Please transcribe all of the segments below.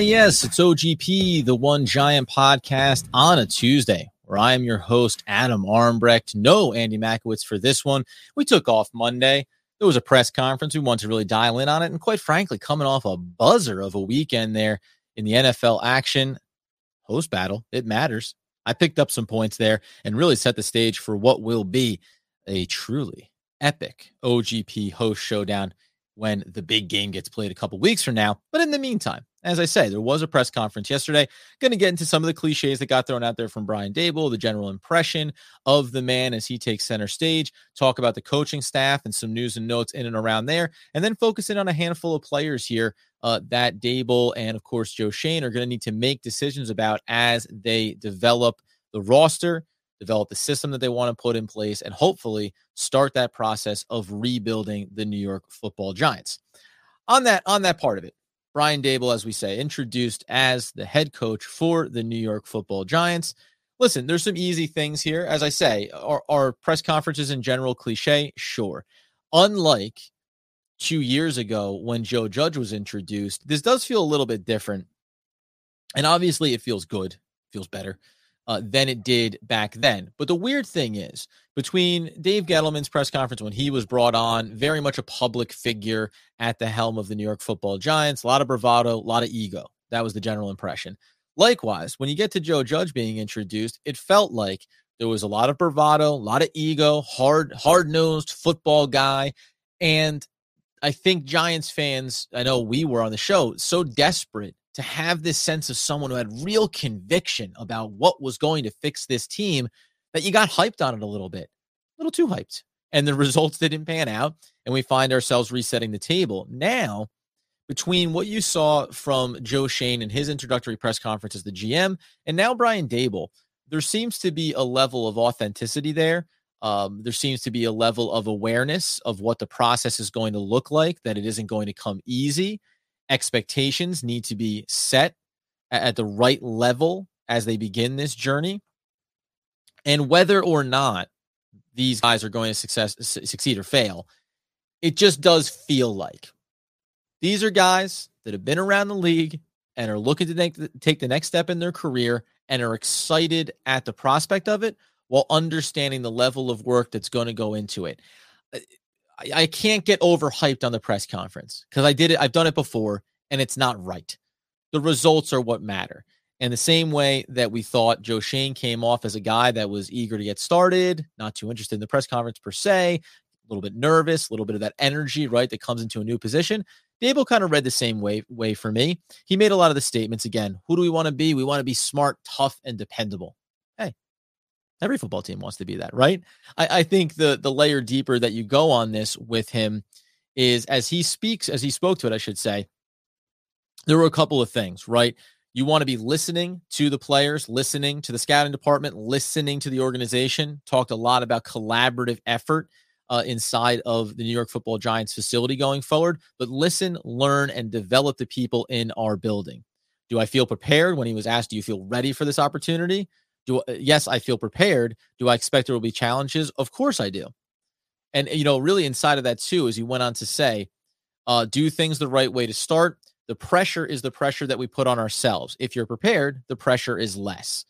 Yes, it's OGP, the One Giant podcast on a Tuesday, where I am your host, Adam Armbrecht. No Andy Mackiewicz for this one. We took off Monday. There was a press conference. We wanted to really dial in on it. And quite frankly, coming off a buzzer of a weekend there in the NFL action, host battle, it matters. I picked up some points there and really set the stage for what will be a truly epic OGP host showdown when the big game gets played a couple weeks from now. But in the meantime, as I say, there was a press conference yesterday. Going to get into some of the cliches that got thrown out there from Brian Daboll, the general impression of the man as he takes center stage, talk about the coaching staff and some news and notes in and around there, and then focus in on a handful of players here that Daboll and, of course, Joe Schoen are going to need to make decisions about as they develop the roster, develop the system that they want to put in place, and hopefully start that process of rebuilding the New York Football Giants. On that part of it, Brian Daboll, as we say, introduced as the head coach for the New York Football Giants. Listen, there's some easy things here. As I say, are press conferences in general cliche? Sure. Unlike 2 years ago when Joe Judge was introduced, this does feel a little bit different. And obviously it feels good, feels better than it did back then. But the weird thing is, between Dave Gettleman's press conference when he was brought on, very much a public figure at the helm of the New York Football Giants, a lot of bravado, a lot of ego. That was the general impression. Likewise, when you get to Joe Judge being introduced, it felt like there was a lot of bravado, a lot of ego, hard-nosed football guy. And I think Giants fans, I know we were on the show, so desperate to have this sense of someone who had real conviction about what was going to fix this team, that you got hyped on it a little too hyped. And the results didn't pan out, and we find ourselves resetting the table. Now, between what you saw from Joe Schoen and his introductory press conference as the GM, and now Brian Daboll, there seems to be a level of authenticity there. There seems to be a level of awareness of what the process is going to look like, that it isn't going to come easy. Expectations need to be set at the right level as they begin this journey. And whether or not these guys are going to succeed or fail, it just does feel like these are guys that have been around the league and are looking to take the next step in their career and are excited at the prospect of it while understanding the level of work that's going to go into it. I can't get overhyped on the press conference because I did it. I've done it before, and it's not right. The results are what matter. And the same way that we thought Joe Schoen came off as a guy that was eager to get started, not too interested in the press conference per se, a little bit nervous, a little bit of that energy, right, that comes into a new position. Daboll kind of read the same way for me. He made a lot of the statements again. Who do we want to be? We want to be smart, tough, and dependable. Hey, every football team wants to be that, right? I think the layer deeper that you go on this with him is as he spoke to it, I should say, there were a couple of things, right? You want to be listening to the players, listening to the scouting department, listening to the organization. Talked a lot about collaborative effort inside of the New York Football Giants facility going forward, but listen, learn, and develop the people in our building. Do I feel prepared? When he was asked, do you feel ready for this opportunity? Yes, I feel prepared. Do I expect there will be challenges? Of course I do. And, really inside of that too, as he went on to say, do things the right way to start. The pressure is the pressure that we put on ourselves. If you're prepared, the pressure is less.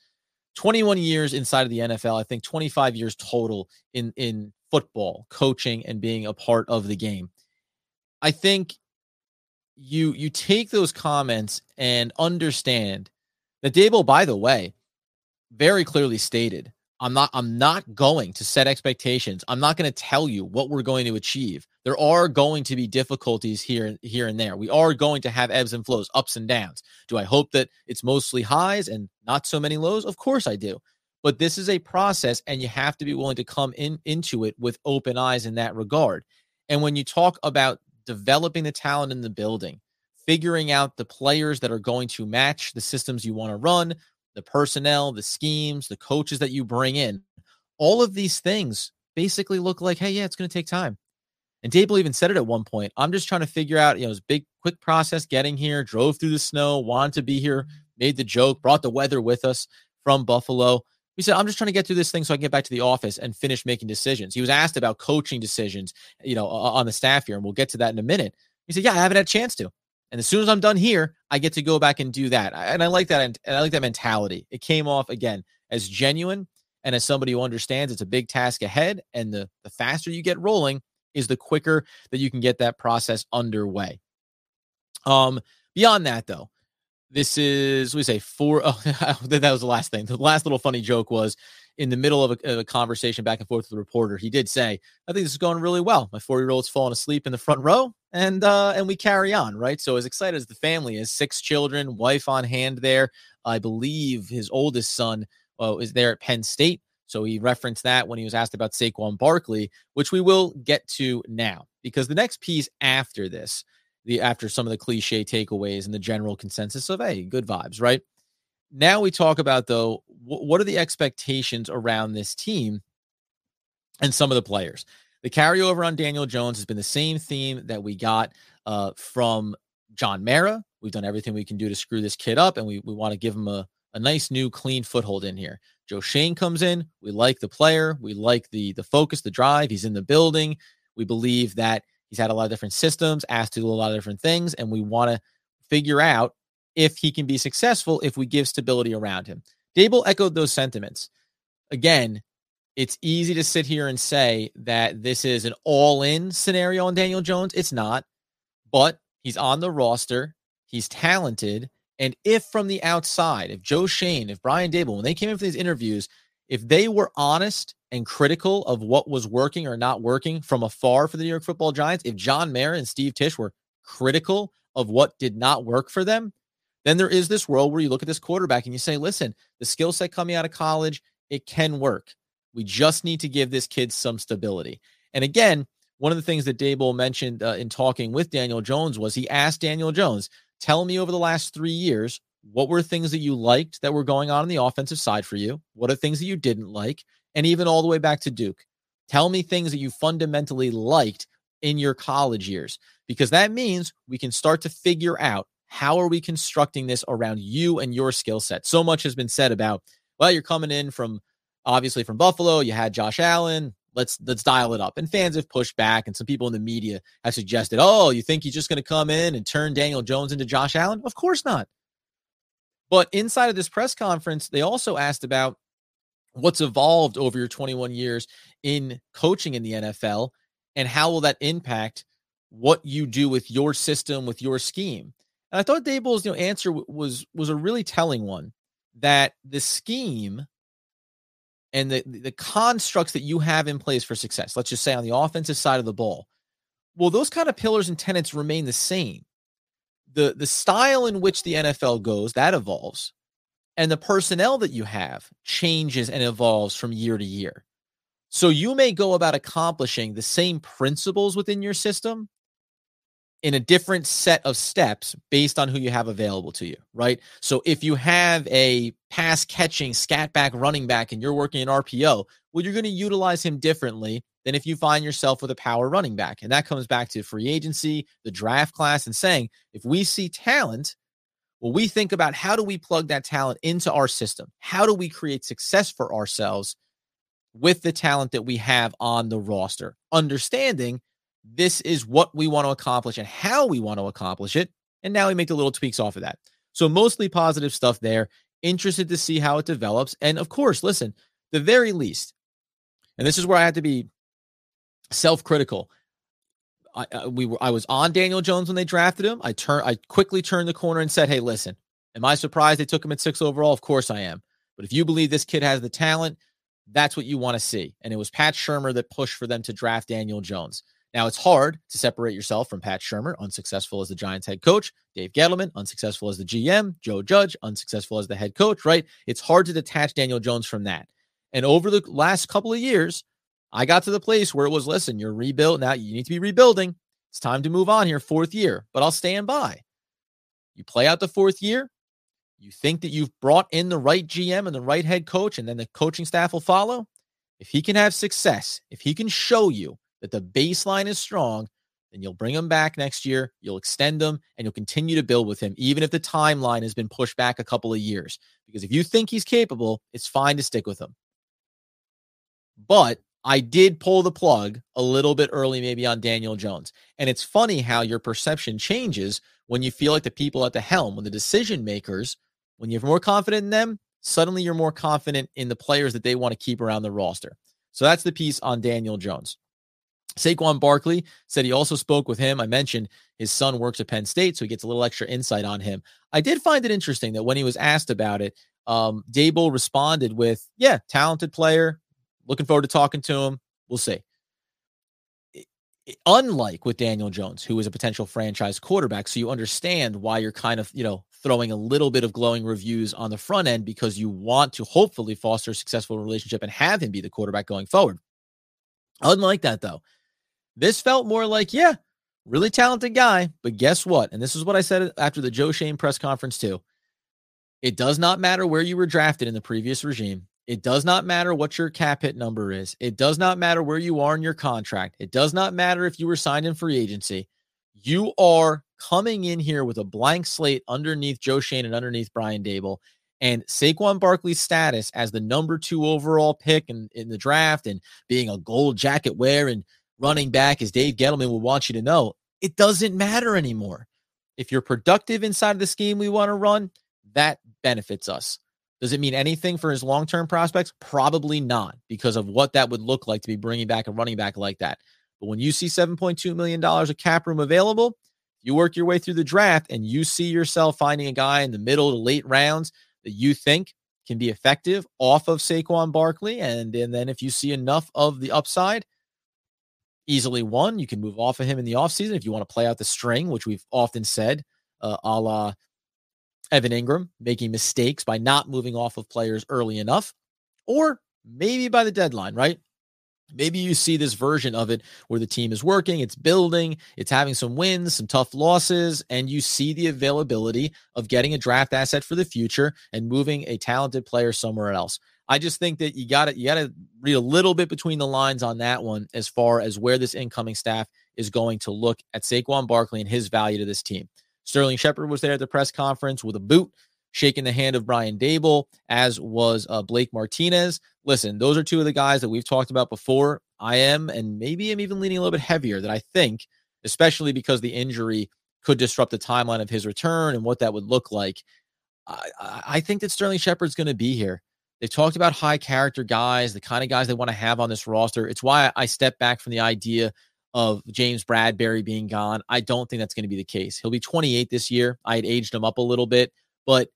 21 years inside of the NFL, I think 25 years total in football, coaching, and being a part of the game. I think you take those comments and understand that Daboll, by the way, very clearly stated, I'm not going to set expectations. I'm not going to tell you what we're going to achieve. There are going to be difficulties here and there. We are going to have ebbs and flows, ups and downs. Do I hope that it's mostly highs and not so many lows? Of course I do. But this is a process, and you have to be willing to come into it with open eyes in that regard. And when you talk about developing the talent in the building, figuring out the players that are going to match the systems you want to run, the personnel, the schemes, the coaches that you bring in, all of these things basically look like, hey, yeah, it's going to take time. And Daboll even said it at one point. I'm just trying to figure out, it was a big, quick process getting here, drove through the snow, wanted to be here, made the joke, brought the weather with us from Buffalo. He said, I'm just trying to get through this thing so I can get back to the office and finish making decisions. He was asked about coaching decisions, on the staff here, and we'll get to that in a minute. He said, yeah, I haven't had a chance to. And as soon as I'm done here, I get to go back and do that. And I like that. And I like that mentality. It came off, again, as genuine and as somebody who understands it's a big task ahead. And the faster you get rolling is the quicker that you can get that process underway. Beyond that, though, this is, we say four. Oh, that was the last thing. The last little funny joke was in the middle of a conversation back and forth with the reporter. He did say, I think this is going really well. My 4-year-old's falling asleep in the front row. And we carry on, right? So as excited as the family is, 6 children, wife on hand there. I believe his oldest son is there at Penn State. So he referenced that when he was asked about Saquon Barkley, which we will get to now, because the next piece after this, after some of the cliche takeaways and the general consensus of, hey, good vibes, right? Now we talk about, though, what are the expectations around this team and some of the players? The carryover on Daniel Jones has been the same theme that we got from John Mara. We've done everything we can do to screw this kid up, and we want to give him a nice new clean foothold in here. Joe Schoen comes in. We like the player. We like the focus, the drive. He's in the building. We believe that he's had a lot of different systems, asked to do a lot of different things, and we want to figure out if he can be successful if we give stability around him. Daboll echoed those sentiments. Again, it's easy to sit here and say that this is an all-in scenario on Daniel Jones. It's not, but he's on the roster. He's talented. And if from the outside, if Joe Schoen, if Brian Daboll, when they came in for these interviews, if they were honest and critical of what was working or not working from afar for the New York Football Giants, if John Mara and Steve Tisch were critical of what did not work for them, then there is this world where you look at this quarterback and you say, listen, the skill set coming out of college, it can work. We just need to give this kid some stability. And again, one of the things that Daboll mentioned in talking with Daniel Jones was he asked Daniel Jones, tell me over the last 3 years, what were things that you liked that were going on the offensive side for you? What are things that you didn't like? And even all the way back to Duke, tell me things that you fundamentally liked in your college years, because that means we can start to figure out how are we constructing this around you and your skill set. So much has been said about, well, you're coming in from, obviously from Buffalo, you had Josh Allen. Let's dial it up. And fans have pushed back, and some people in the media have suggested, oh, you think he's just going to come in and turn Daniel Jones into Josh Allen? Of course not. But inside of this press conference, they also asked about what's evolved over your 21 years in coaching in the NFL, and how will that impact what you do with your system, with your scheme. And I thought Daboll's answer was a really telling one, that the scheme and the constructs that you have in place for success, let's just say on the offensive side of the ball, well, those kind of pillars and tenets remain the same. The style in which the NFL goes, that evolves, and the personnel that you have changes and evolves from year to year. So you may go about accomplishing the same principles within your system in a different set of steps based on who you have available to you, right? So if you have a pass-catching, scat-back running back and you're working in RPO, well, you're going to utilize him differently than if you find yourself with a power running back. And that comes back to free agency, the draft class, and saying, if we see talent, well, we think about how do we plug that talent into our system? How do we create success for ourselves with the talent that we have on the roster? Understanding this is what we want to accomplish and how we want to accomplish it. And now we make the little tweaks off of that. So mostly positive stuff there. Interested to see how it develops. And of course, listen, the very least, and this is where I had to be self-critical. I was on Daniel Jones when they drafted him. I quickly turned the corner and said, hey, listen, am I surprised they took him at 6 overall? Of course I am. But if you believe this kid has the talent, that's what you want to see. And it was Pat Shurmur that pushed for them to draft Daniel Jones. Now, it's hard to separate yourself from Pat Shurmur, unsuccessful as the Giants head coach, Dave Gettleman, unsuccessful as the GM, Joe Judge, unsuccessful as the head coach, right? It's hard to detach Daniel Jones from that. And over the last couple of years, I got to the place where it was, listen, you're rebuilt. Now you need to be rebuilding. It's time to move on here, 4th year, but I'll stand by. You play out the 4th year. You think that you've brought in the right GM and the right head coach, and then the coaching staff will follow. If he can have success, if he can show you that the baseline is strong, then you'll bring him back next year, you'll extend him, and you'll continue to build with him, even if the timeline has been pushed back a couple of years. Because if you think he's capable, it's fine to stick with him. But I did pull the plug a little bit early, maybe on Daniel Jones. And it's funny how your perception changes when you feel like the people at the helm, when the decision makers, when you're more confident in them, suddenly you're more confident in the players that they want to keep around the roster. So that's the piece on Daniel Jones. Saquon Barkley said he also spoke with him. I mentioned his son works at Penn State, so he gets a little extra insight on him. I did find it interesting that when he was asked about it, Daboll responded with, yeah, talented player. Looking forward to talking to him. We'll see. Unlike with Daniel Jones, who is a potential franchise quarterback, so you understand why you're kind of, throwing a little bit of glowing reviews on the front end because you want to hopefully foster a successful relationship and have him be the quarterback going forward. Unlike that, though, this felt more like, yeah, really talented guy, but guess what? And this is what I said after the Joe Schoen press conference, too. It does not matter where you were drafted in the previous regime. It does not matter what your cap hit number is. It does not matter where you are in your contract. It does not matter if you were signed in free agency. You are coming in here with a blank slate underneath Joe Schoen and underneath Brian Daboll. And Saquon Barkley's status as the number 2 overall pick in the draft and being a gold jacket wearer and running back, as Dave Gettleman will want you to know, it doesn't matter anymore. If you're productive inside of the scheme we want to run, that benefits us. Does it mean anything for his long-term prospects? Probably not, because of what that would look like to be bringing back a running back like that. But when you see $7.2 million of cap room available, you work your way through the draft and you see yourself finding a guy in the middle to late rounds that you think can be effective off of Saquon Barkley. And then if you see enough of the upside, easily one, you can move off of him in the offseason if you want to play out the string, which we've often said, a la Evan Ingram, making mistakes by not moving off of players early enough, or maybe by the deadline, right? Maybe you see this version of it where the team is working, it's building, it's having some wins, some tough losses, and you see the availability of getting a draft asset for the future and moving a talented player somewhere else. I just think that you got to read a little bit between the lines on that one as far as where this incoming staff is going to look at Saquon Barkley and his value to this team. Sterling Shepard was there at the press conference with a boot, shaking the hand of Brian Daboll, as was Blake Martinez. Listen, those are two of the guys that we've talked about before. I'm even leaning a little bit heavier than I think, especially because the injury could disrupt the timeline of his return and what that would look like. I think that Sterling Shepard's going to be here. They've talked about high character guys, the kind of guys they want to have on this roster. It's why I stepped back from the idea of James Bradberry being gone. I don't think that's going to be the case. He'll be 28 this year. I had aged him up a little bit, but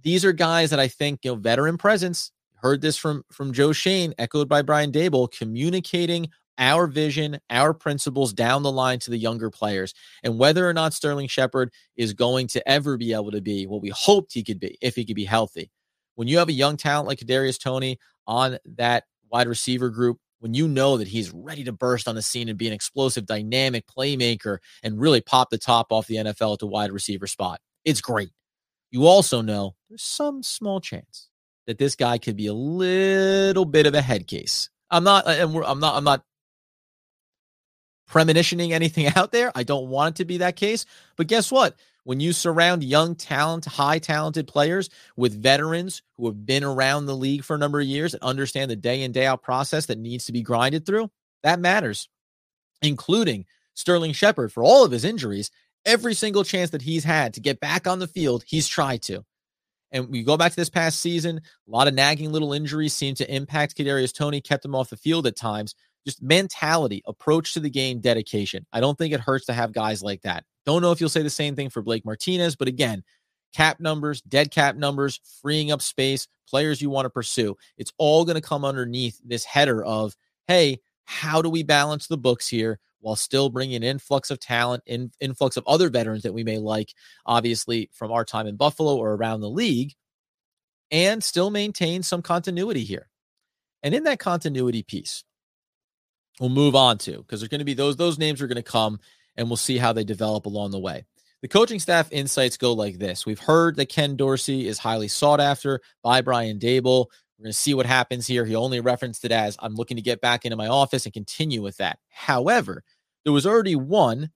these are guys that I think, veteran presence. Heard this from Joe Schoen, echoed by Brian Daboll, communicating our vision, our principles down the line to the younger players. And whether or not Sterling Shepard is going to ever be able to be what we hoped he could be, if he could be healthy. When you have a young talent like Kadarius Toney on that wide receiver group, when you know that he's ready to burst on the scene and be an explosive, dynamic playmaker and really pop the top off the NFL at the wide receiver spot, it's great. You also know there's some small chance that this guy could be a little bit of a head case. I'm not premonitioning anything out there. I don't want it to be that case, but guess what? When you surround young talent, high talented players with veterans who have been around the league for a number of years and understand the day in, day out process that needs to be grinded through, that matters, including Sterling Shepard. For all of his injuries, every single chance that he's had to get back on the field, he's tried to. And we go back to this past season, a lot of nagging little injuries seemed to impact Kadarius Toney, kept him off the field at times. Just mentality, approach to the game, dedication. I don't think it hurts to have guys like that. Don't know if you'll say the same thing for Blake Martinez, but again, cap numbers, dead cap numbers, freeing up space, players you want to pursue. It's all going to come underneath this header of, hey, how do we balance the books here while still bringing an influx of talent, influx of other veterans that we may like, obviously, from our time in Buffalo or around the league, and still maintain some continuity here. And in that continuity piece, we'll move on to, because there's going to be those names are going to come, and we'll see how they develop along the way. The coaching staff insights go like this. We've heard that Ken Dorsey is highly sought after by Brian Daboll. We're going to see what happens here. He only referenced it as, I'm looking to get back into my office and continue with that. However, there was already one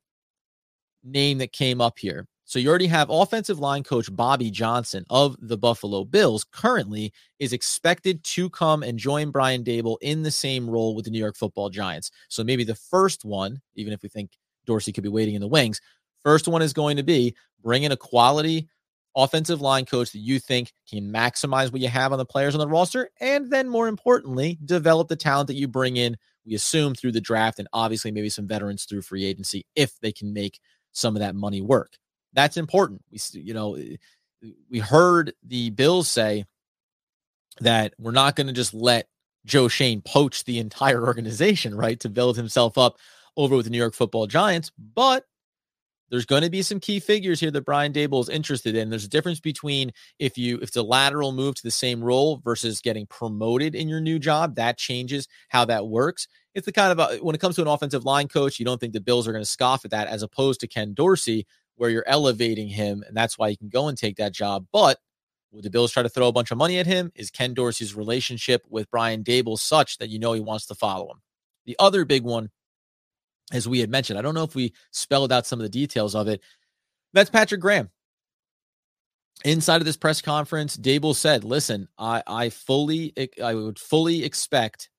name that came up here. So you already have offensive line coach Bobby Johnson of the Buffalo Bills currently is expected to come and join Brian Daboll in the same role with the New York Football Giants. So maybe the first one, even if we think Dorsey could be waiting in the wings, first one is going to be bring in a quality offensive line coach that you think can maximize what you have on the players on the roster, and then more importantly, develop the talent that you bring in, we assume, through the draft, and obviously maybe some veterans through free agency if they can make some of that money work. That's important. We heard the Bills say that we're not going to just let Joe Schoen poach the entire organization, right, to build himself up over with the New York Football Giants, but there's going to be some key figures here that Brian Daboll is interested in. There's a difference between if it's a lateral move to the same role versus getting promoted in your new job. That changes how that works. It's the kind of, when it comes to an offensive line coach, you don't think the Bills are going to scoff at that, as opposed to Ken Dorsey, where you're elevating him, and that's why he can go and take that job. But would the Bills try to throw a bunch of money at him? Is Ken Dorsey's relationship with Brian Daboll such that you know he wants to follow him? The other big one, as we had mentioned, I don't know if we spelled out some of the details of it, that's Patrick Graham. Inside of this press conference, Daboll said, listen, I would fully expect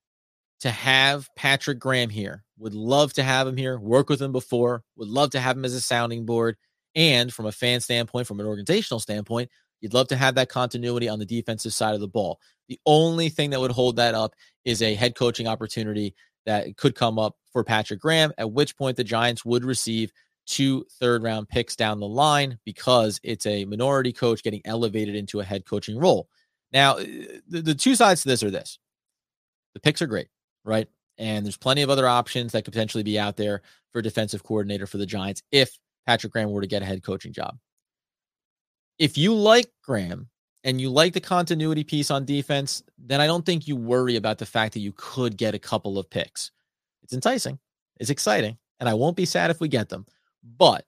to have Patrick Graham here. Would love to have him here, work with him before, would love to have him as a sounding board. And from a fan standpoint, from an organizational standpoint, you'd love to have that continuity on the defensive side of the ball. The only thing that would hold that up is a head coaching opportunity that could come up for Patrick Graham, at which point the Giants would receive 2 third-round picks down the line because it's a minority coach getting elevated into a head coaching role. Now, the two sides to this are this. The picks are great, right? And there's plenty of other options that could potentially be out there for a defensive coordinator for the Giants if Patrick Graham were to get a head coaching job. If you like Graham and you like the continuity piece on defense, then I don't think you worry about the fact that you could get a couple of picks. It's enticing. It's exciting. And I won't be sad if we get them. But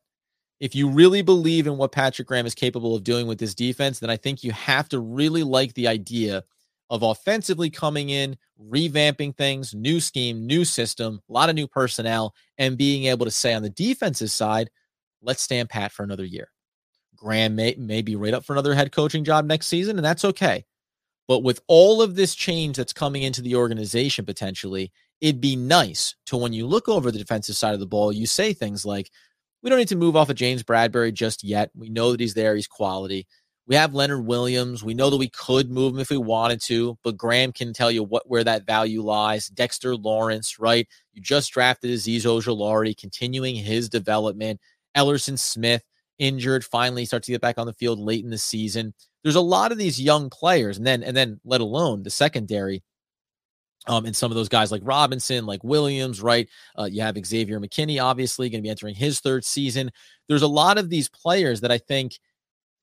if you really believe in what Patrick Graham is capable of doing with this defense, then I think you have to really like the idea of offensively coming in, revamping things, new scheme, new system, a lot of new personnel, and being able to say on the defensive side, let's stand pat for another year. Graham may be right up for another head coaching job next season, and that's okay. But with all of this change that's coming into the organization potentially, it'd be nice to, when you look over the defensive side of the ball, you say things like, we don't need to move off of James Bradberry just yet. We know that he's there. He's quality. We have Leonard Williams. We know that we could move him if we wanted to, but Graham can tell you where that value lies. Dexter Lawrence, right? You just drafted Azeez Ojulari, continuing his development. Ellerson Smith, injured, finally starts to get back on the field late in the season. There's a lot of these young players, and then let alone the secondary, and some of those guys like Robinson, like Williams, right? You have Xavier McKinney, obviously, going to be entering his third season. There's a lot of these players that I think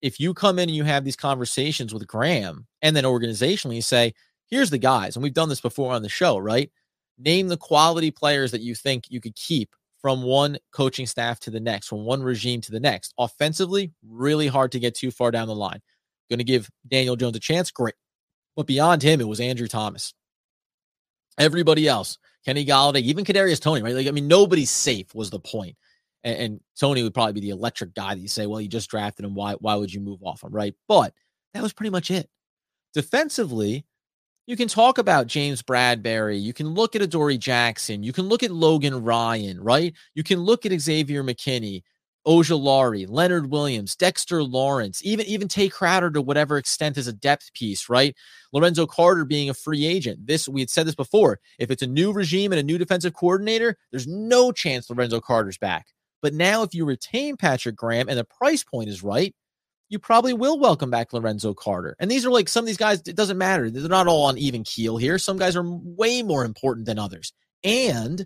if you come in and you have these conversations with Graham, and then organizationally you say, here's the guys, and we've done this before on the show, right? Name the quality players that you think you could keep from one coaching staff to the next, from one regime to the next. Offensively, really hard to get too far down the line. Going to give Daniel Jones a chance? Great. But beyond him, it was Andrew Thomas. Everybody else, Kenny Galladay, even Kadarius Toney, right? Nobody's safe was the point. And Toney would probably be the electric guy that you say, well, you just drafted him. Why would you move off him, right? But that was pretty much it. Defensively, you can talk about James Bradberry. You can look at Adoree Jackson. You can look at Logan Ryan, right? You can look at Xavier McKinney, Ojulari, Leonard Williams, Dexter Lawrence, even Tae Crowder to whatever extent is a depth piece, right? Lorenzo Carter being a free agent. We had said this before. If it's a new regime and a new defensive coordinator, there's no chance Lorenzo Carter's back. But now if you retain Patrick Graham and the price point is right, you probably will welcome back Lorenzo Carter. And these are like some of these guys, it doesn't matter. They're not all on even keel here. Some guys are way more important than others. And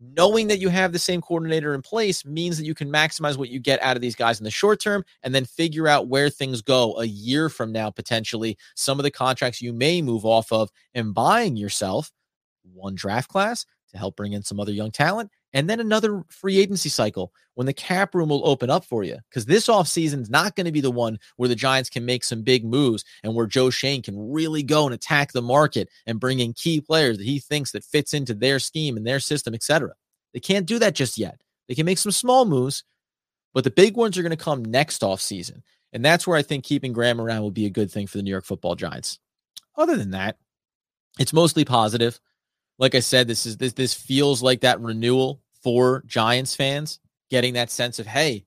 knowing that you have the same coordinator in place means that you can maximize what you get out of these guys in the short term and then figure out where things go a year from now, potentially. Some of the contracts you may move off of and buying yourself one draft class to help bring in some other young talent. And then another free agency cycle when the cap room will open up for you, because this offseason is not going to be the one where the Giants can make some big moves and where Joe Schoen can really go and attack the market and bring in key players that he thinks that fits into their scheme and their system, etc. They can't do that just yet. They can make some small moves, But the big ones are going to come next offseason. And that's where I think keeping Graham around will be a good thing for the New York Football Giants. Other than that, it's mostly positive. Like I said, this feels like that renewal for Giants fans, getting that sense of, hey,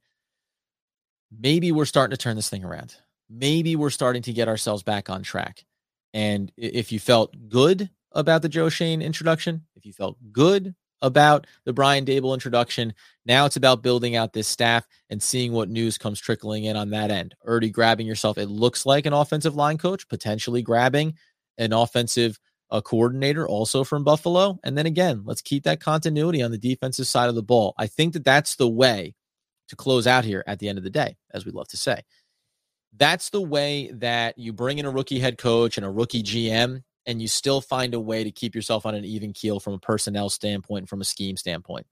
maybe we're starting to turn this thing around. Maybe we're starting to get ourselves back on track. And if you felt good about the Joe Schoen introduction, if you felt good about the Brian Daboll introduction, now it's about building out this staff and seeing what news comes trickling in on that end. Already grabbing yourself, it looks like an offensive line coach, potentially grabbing an offensive coordinator also from Buffalo. And then again, let's keep that continuity on the defensive side of the ball. I think that that's the way to close out here at the end of the day, as we love to say. That's the way that you bring in a rookie head coach and a rookie GM, and you still find a way to keep yourself on an even keel from a personnel standpoint, from a scheme standpoint.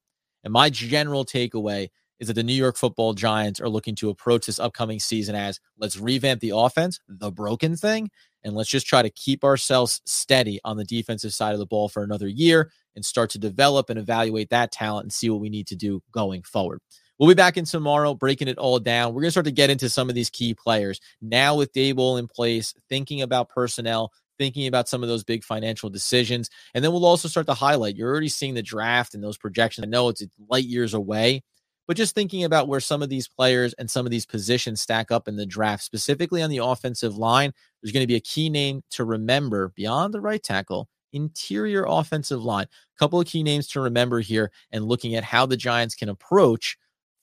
And my general takeaway is that the New York Football Giants are looking to approach this upcoming season as, let's revamp the offense, the broken thing, and let's just try to keep ourselves steady on the defensive side of the ball for another year and start to develop and evaluate that talent and see what we need to do going forward. We'll be back in tomorrow, breaking it all down. We're going to start to get into some of these key players. Now with Daboll in place, thinking about personnel, thinking about some of those big financial decisions. And then we'll also start to highlight. You're already seeing the draft and those projections. I know it's light years away, but just thinking about where some of these players and some of these positions stack up in the draft, specifically on the offensive line, there's going to be a key name to remember beyond the right tackle, interior offensive line. A couple of key names to remember here and looking at how the Giants can approach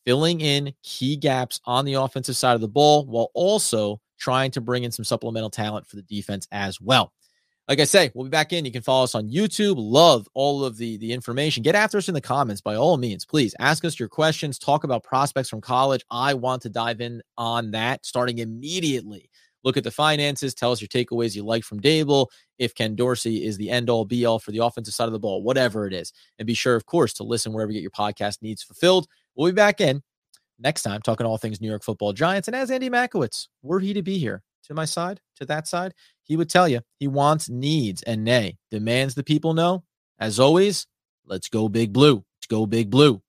filling in key gaps on the offensive side of the ball while also trying to bring in some supplemental talent for the defense as well. Like I say, we'll be back in. You can follow us on YouTube. Love all of the information. Get after us in the comments by all means. Please ask us your questions. Talk about prospects from college. I want to dive in on that starting immediately. Look at the finances. Tell us your takeaways you like from Daboll. If Ken Dorsey is the end-all, be-all for the offensive side of the ball, whatever it is. And be sure, of course, to listen wherever you get your podcast needs fulfilled. We'll be back in next time, talking all things New York Football Giants. And as Andy Mackiewicz, were he to be here, to my side, to that side, he would tell you he wants, needs, and nay, demands the people know. As always, let's go Big Blue. Let's go Big Blue.